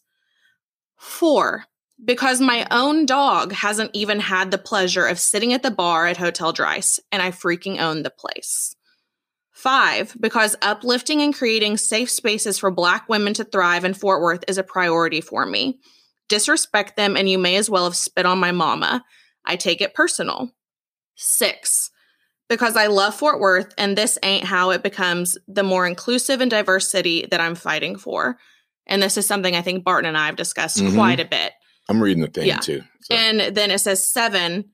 Four, because my own dog hasn't even had the pleasure of sitting at the bar at Hotel Dryce, and I freaking own the place. Five, because uplifting and creating safe spaces for Black women to thrive in Fort Worth is a priority for me. Disrespect them, and you may as well have spit on my mama. I take it personal. Six, because I love Fort Worth, and this ain't how it becomes the more inclusive and diverse city that I'm fighting for. And this is something I think Barton and I have discussed quite a bit. I'm reading the thing, too. So. And then it says seven,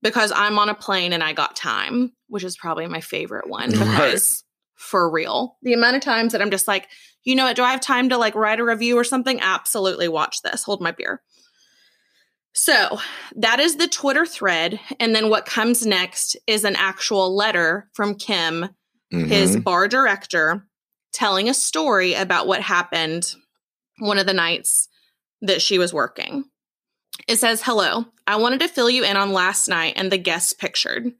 because I'm on a plane and I got time, which is probably my favorite one. Because for real, the amount of times that I'm just like, you know what? Do I have time to like write a review or something? Absolutely. Watch this. Hold my beer. So that is the Twitter thread. And then what comes next is an actual letter from Kim, his bar director, telling a story about what happened one of the nights that she was working. It says, hello, I wanted to fill you in on last night and the guests pictured.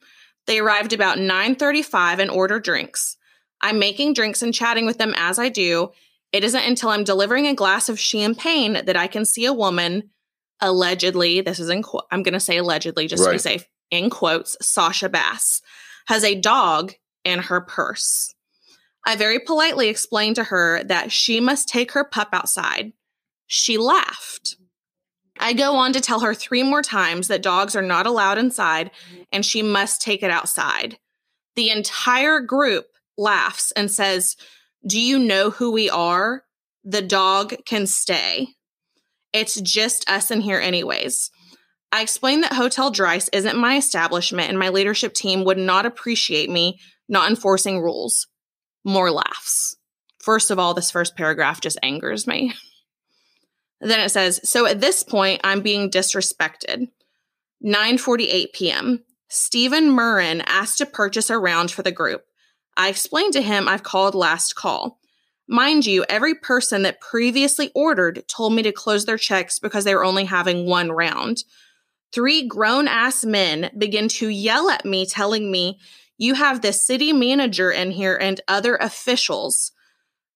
They arrived about 9:35 and ordered drinks. I'm making drinks and chatting with them as I do. It isn't until I'm delivering a glass of champagne that I can see a woman, allegedly, this is in quotes, I'm going to say allegedly just to be safe, in quotes, Sasha Bass, has a dog in her purse. I very politely explained to her that she must take her pup outside. She laughed. I go on to tell her 3 more times that dogs are not allowed inside and she must take it outside. The entire group laughs and says, "Do you know who we are? The dog can stay. It's just us in here anyways." I explained that Hotel Dryce isn't my establishment and my leadership team would not appreciate me not enforcing rules. More laughs. First of all, this first paragraph just angers me. Then it says, "So at this point, I'm being disrespected." 9:48 p.m. Stephen Murren asked to purchase a round for the group. I explained to him I've called last call. Mind you, every person that previously ordered told me to close their checks because they were only having 1 round. 3 grown-ass men begin to yell at me, telling me, "You have the city manager in here and other officials.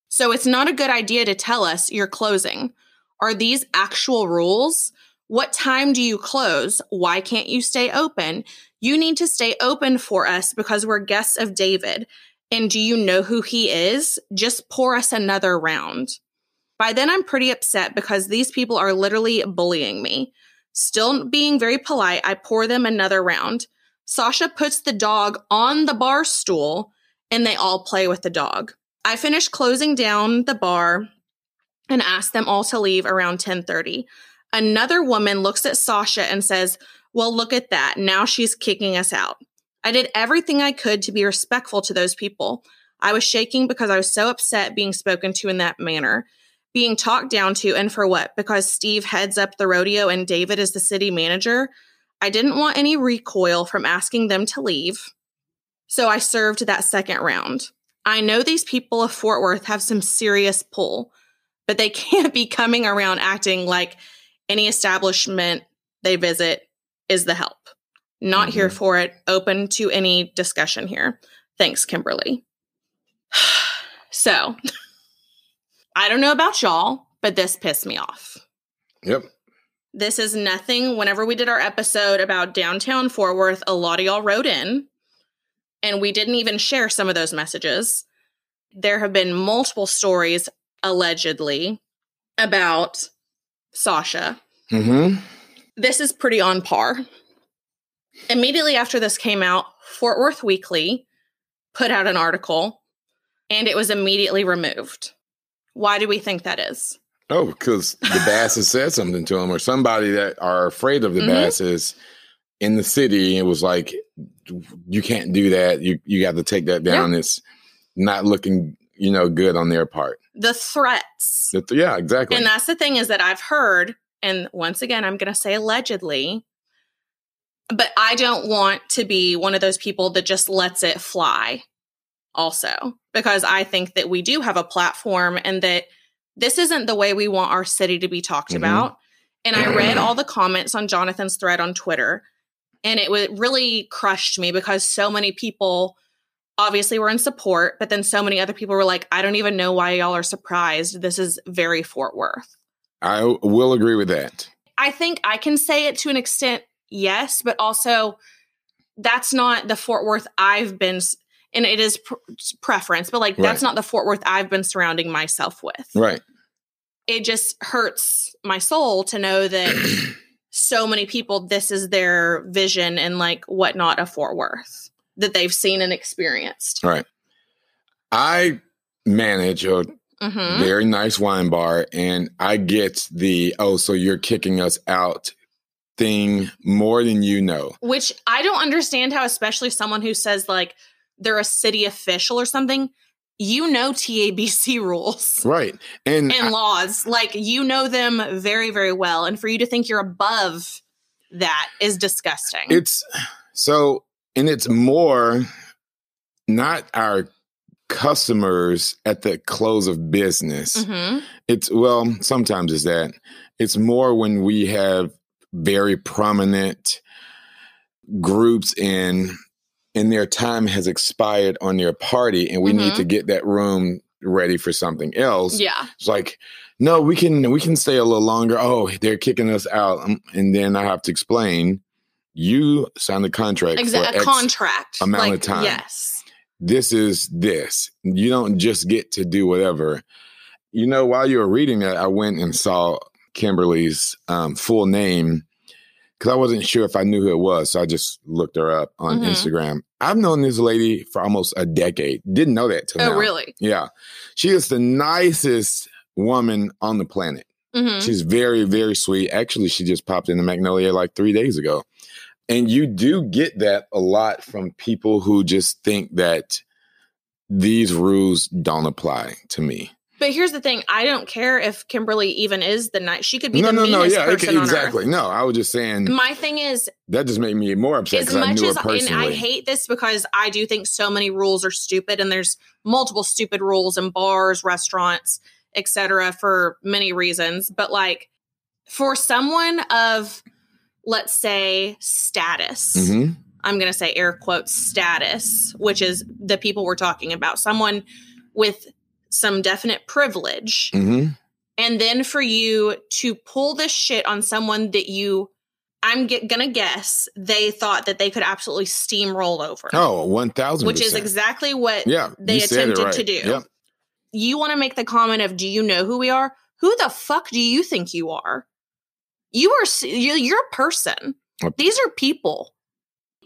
So it's not a good idea to tell us you're closing. Are these actual rules? What time do you close? Why can't you stay open? You need to stay open for us because we're guests of David. And do you know who he is? Just pour us another round." By then, I'm pretty upset because these people are literally bullying me. Still being very polite, I pour them another round. Sasha puts the dog on the bar stool, and they all play with the dog. I finish closing down the bar and ask them all to leave around 10:30. Another woman looks at Sasha and says, "Well, look at that. Now she's kicking us out." I did everything I could to be respectful to those people. I was shaking because I was so upset being spoken to in that manner, being talked down to, and for what? Because Steve heads up the rodeo and David is the city manager. I didn't want any recoil from asking them to leave, so I served that second round. I know these people of Fort Worth have some serious pull, but they can't be coming around acting like any establishment they visit is the help. Not here for it. Open to any discussion here. Thanks, Kimberly. So, I don't know about y'all, but this pissed me off. Yep. This is nothing. Whenever we did our episode about downtown Fort Worth, a lot of y'all wrote in, and we didn't even share some of those messages. There have been multiple stories, allegedly, about Sasha. Mm-hmm. This is pretty on par. Immediately after this came out, Fort Worth Weekly put out an article, and it was immediately removed. Why do we think that is? Oh, because the Basses said something to them, or somebody that are afraid of the Basses in the city. It was like, you can't do that. You got to take that down. Yeah. It's not looking, good on their part. The threats. Yeah, exactly. And that's the thing is that I've heard, and once again, I'm going to say allegedly, but I don't want to be one of those people that just lets it fly also, because I think that we do have a platform and that this isn't the way we want our city to be talked about. And I read all the comments on Jonathan's thread on Twitter, and it really crushed me because so many people obviously were in support, but then so many other people were like, I don't even know why y'all are surprised. This is very Fort Worth. I will agree with that. I think I can say it to an extent. Yes, but also that's not the Fort Worth I've been, and it is preference, but like that's not the Fort Worth I've been surrounding myself with. Right. It just hurts my soul to know that so many people, this is their vision and like whatnot of Fort Worth that they've seen and experienced. Right. I manage a very nice wine bar, and I get the, so you're kicking us out thing more than you know. Which I don't understand how, especially someone who says like they're a city official or something, TABC rules. Right. And laws. Like, them very, very well. And for you to think you're above that is disgusting. And it's more not our customers at the close of business. It's, sometimes it's that. It's more when we have very prominent groups and their time has expired on their party, and we need to get that room ready for something else. Yeah. It's like, no, we can stay a little longer. Oh, they're kicking us out. And then I have to explain, you signed a contract for X amount of time. Yes. this is this. You don't just get to do whatever. You know, while you were reading that, I went and saw Kimberly's full name because I wasn't sure if I knew who it was. So I just looked her up on Instagram. I've known this lady for almost a decade. Didn't know that till now. Oh, really? Yeah. She is the nicest woman on the planet. Mm-hmm. She's very, very sweet. Actually, she just popped into Magnolia like 3 days ago. And you do get that a lot from people who just think that these rules don't apply to me. But here's the thing. I don't care if Kimberly even is the night. She could be the meanest person on earth. Exactly. No, I was just saying. My thing is. That just made me more upset because I knew her personally. And I hate this because I do think so many rules are stupid. And there's multiple stupid rules in bars, restaurants, et cetera, for many reasons. But like for someone of, let's say, status. Mm-hmm. I'm going to say air quotes status, which is the people we're talking about. Someone with some definite privilege. Mm-hmm. And then for you to pull this shit on someone that you, I'm going to guess, they thought that they could absolutely steamroll over. Oh, 1,000%. Which is exactly what they attempted to do. Yep. You want to make the comment of, do you know who we are? Who the fuck do you think you are? You're a person. These are people.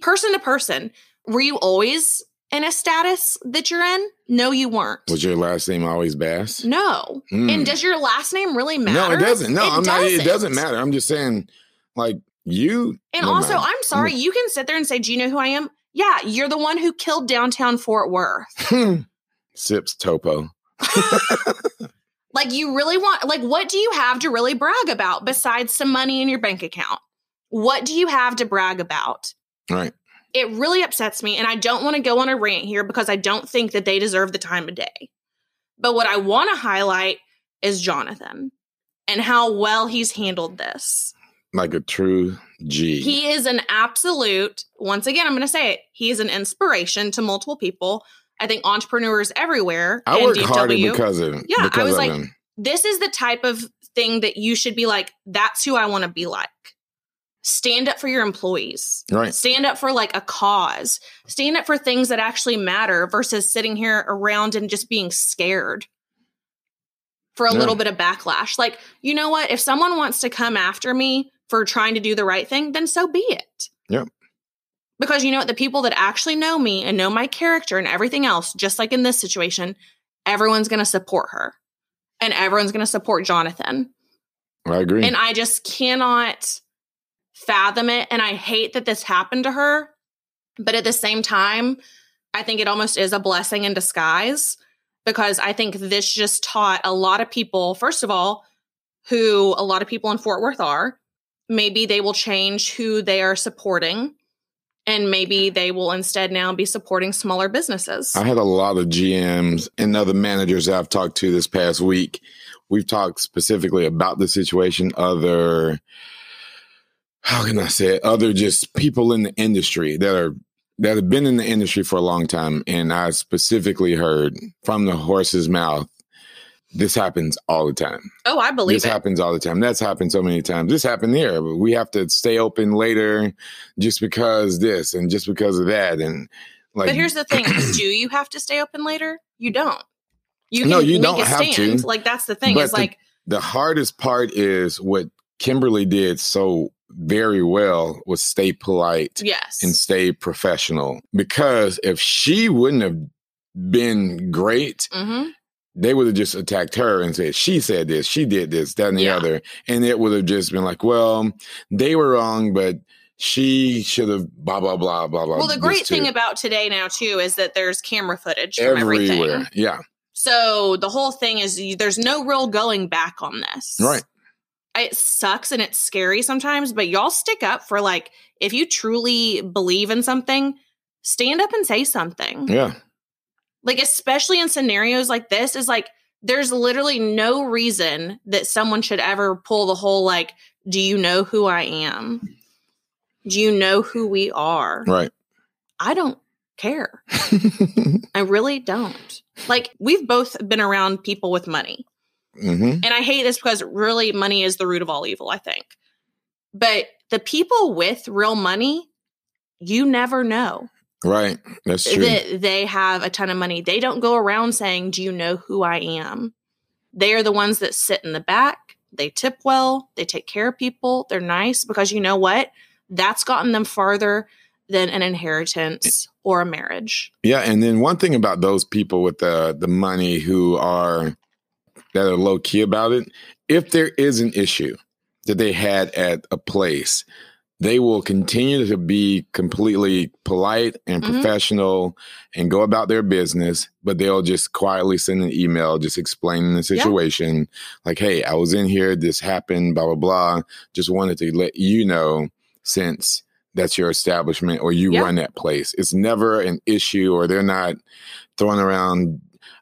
Person to person. Were you always in a status that you're in? No, you weren't. Was your last name always Bass? No. And does your last name really matter? No, it doesn't. No, it doesn't matter. I'm just saying, like, you. And also, matter. I'm sorry, you can sit there and say, do you know who I am? Yeah, you're the one who killed downtown Fort Worth. Sips Topo. Like, you really want, like, what do you have to really brag about besides some money in your bank account? What do you have to brag about? Right. It really upsets me, and I don't want to go on a rant here because I don't think that they deserve the time of day. But what I want to highlight is Jonathan and how well he's handled this. Like a true G. He is an absolute, once again, I'm going to say it, he is an inspiration to multiple people. I think entrepreneurs everywhere. I work harder because of him. Yeah, I was like, this is the type of thing that you should be like, that's who I want to be like. Stand up for your employees. Right. Stand up for like a cause. Stand up for things that actually matter versus sitting here around and just being scared for a little bit of backlash. Like, you know what? If someone wants to come after me for trying to do the right thing, then so be it. Yep. Because you know what? The people that actually know me and know my character and everything else, just like in this situation, everyone's going to support her. And everyone's going to support Jonathan. I agree. And I just cannot fathom it. And I hate that this happened to her. But at the same time, I think it almost is a blessing in disguise. Because I think this just taught a lot of people, first of all, who a lot of people in Fort Worth are. Maybe they will change who they are supporting. And maybe they will instead now be supporting smaller businesses. I had a lot of GMs and other managers that I've talked to this past week. We've talked specifically about the situation. Other just people in the industry that have been in the industry for a long time. And I specifically heard from the horse's mouth, this happens all the time. Oh, I believe it. This happens all the time. That's happened so many times. This happened here. We have to stay open later just because this and just because of that. And like, but here's the thing. Do you have to stay open later? You don't. You don't have to. Like, that's the thing. It's like the hardest part is what Kimberly did so very well was stay polite and stay professional. Because if she wouldn't have been great, they would have just attacked her and said, she said this, she did this, that, and the other. And it would have just been like, well, they were wrong, but she should have blah, blah, blah, blah, blah. Well, the great thing about today now, too, is that there's camera footage from everywhere. Yeah. So the whole thing is there's no real going back on this. Right. It sucks and it's scary sometimes, but y'all stick up for, like, if you truly believe in something, stand up and say something. Yeah. Like, especially in scenarios like this, is like, there's literally no reason that someone should ever pull the whole, like, do you know who I am? Do you know who we are? Right. I don't care. I really don't. Like, we've both been around people with money. And I hate this because really money is the root of all evil, I think. But the people with real money, you never know. Right. That's true. They have a ton of money. They don't go around saying, do you know who I am? They are the ones that sit in the back. They tip well. They take care of people. They're nice because you know what? That's gotten them farther than an inheritance or a marriage. Yeah. And then one thing about those people with the money who are that are low key about it, if there is an issue that they had at a place, they will continue to be completely polite and professional and go about their business, but they'll just quietly send an email just explaining the situation. Yeah. Like, hey, I was in here, this happened, blah, blah, blah. Just wanted to let you know since that's your establishment or you run that place. It's never an issue or they're not throwing around,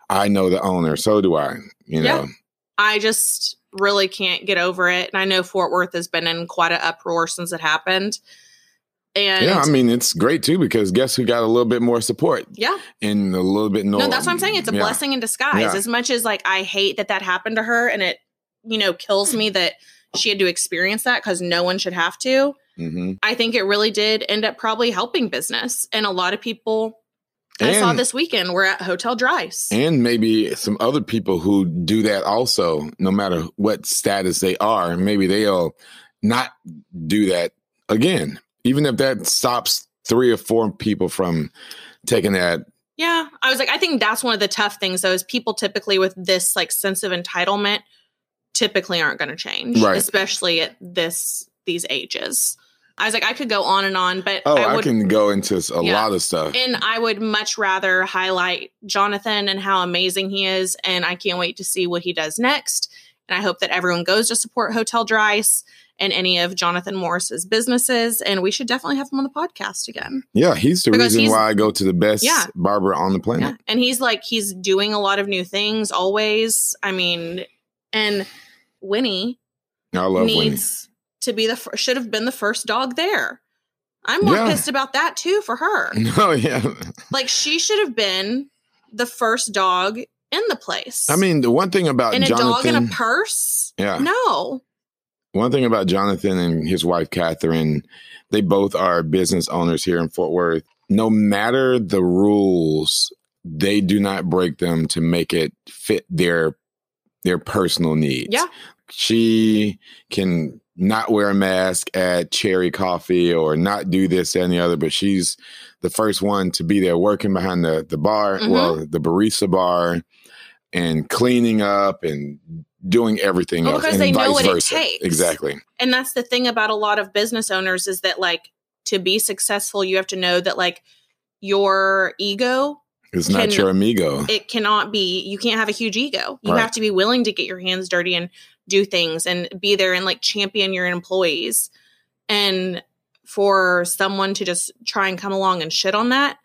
I know the owner, so do I, you know. I just really can't get over it. And I know Fort Worth has been in quite an uproar since it happened. And yeah, I mean, it's great too, because guess who got a little bit more support? Yeah. And a little bit. No, that's what I'm saying. It's a blessing in disguise. Yeah. As much as like, I hate that that happened to her and it, you know, kills me that she had to experience that because no one should have to. Mm-hmm. I think it really did end up probably helping business. And a lot of people I saw this weekend we're at Hotel Dryce. And maybe some other people who do that also, no matter what status they are, maybe they'll not do that again. Even if that stops 3 or 4 people from taking that. Yeah. I was like, I think that's one of the tough things, though, is people typically with this like sense of entitlement typically aren't going to change, right, especially at these ages. I was like, I could go on and on, but I can go into a lot of stuff. And I would much rather highlight Jonathan and how amazing he is. And I can't wait to see what he does next. And I hope that everyone goes to support Hotel Dryce and any of Jonathan Morris's businesses. And we should definitely have him on the podcast again. Yeah, he's the reason why I go to the best barber on the planet. Yeah. And he's doing a lot of new things always. I mean, and Winnie Winnie. To be should have been the first dog there. I'm more pissed about that too for her. Oh yeah, like she should have been the first dog in the place. I mean, the one thing about Jonathan, a dog in a purse. Yeah, no. One thing about Jonathan and his wife Catherine, they both are business owners here in Fort Worth. No matter the rules, they do not break them to make it fit their personal needs. Yeah, she can not wear a mask at Cherry Coffee or not do this, that, and the other, but she's the first one to be there working behind the bar, the barista bar, and cleaning up and doing everything else. Because they know what it takes. Exactly. And that's the thing about a lot of business owners is that, like, to be successful, you have to know that, like, your ego is not your amigo. It cannot be. You can't have a huge ego. You have to be willing to get your hands dirty and do things and be there and like champion your employees. And for someone to just try and come along and shit on that,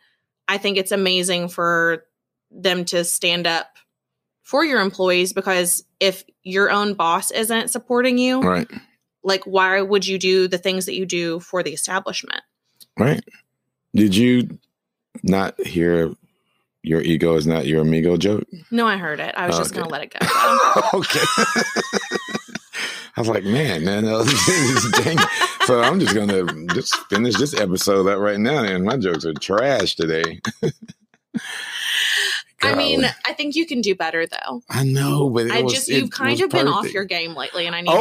I think it's amazing for them to stand up for your employees, because if your own boss isn't supporting you, like why would you do the things that you do for the establishment? Right. Did you not hear your ego is not your amigo joke? No, I heard it. I was just going to let it go. I was like, man, dang. So I'm just going to just finish this episode up right now. And my jokes are trash today. I mean, I think you can do better, though. I know, but you've kind of been off your game lately, and I need you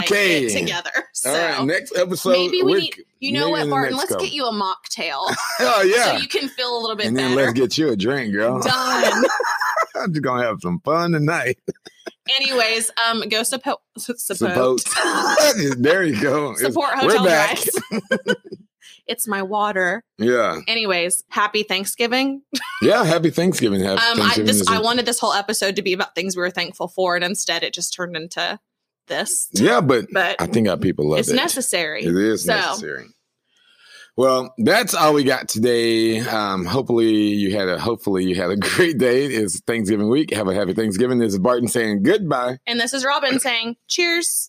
to get it together. So all right, next episode, maybe we need. You know what, Martin? Let's get you a mocktail. Oh yeah, so you can feel a little bit. And then better. Let's get you a drink, girl. Done. I'm just gonna have some fun tonight. Anyways, go support. There you go. Support Hotel Dryce. It's my water. Yeah. Anyways, happy Thanksgiving. Yeah, happy Thanksgiving. Happy Thanksgiving. I wanted this whole episode to be about things we were thankful for, and instead it just turned into this. Yeah, but I think our people love it. It's necessary. It is necessary. Well, that's all we got today. Hopefully you had a great day. It's Thanksgiving week. Have a happy Thanksgiving. This is Barton saying goodbye. And this is Robin saying cheers.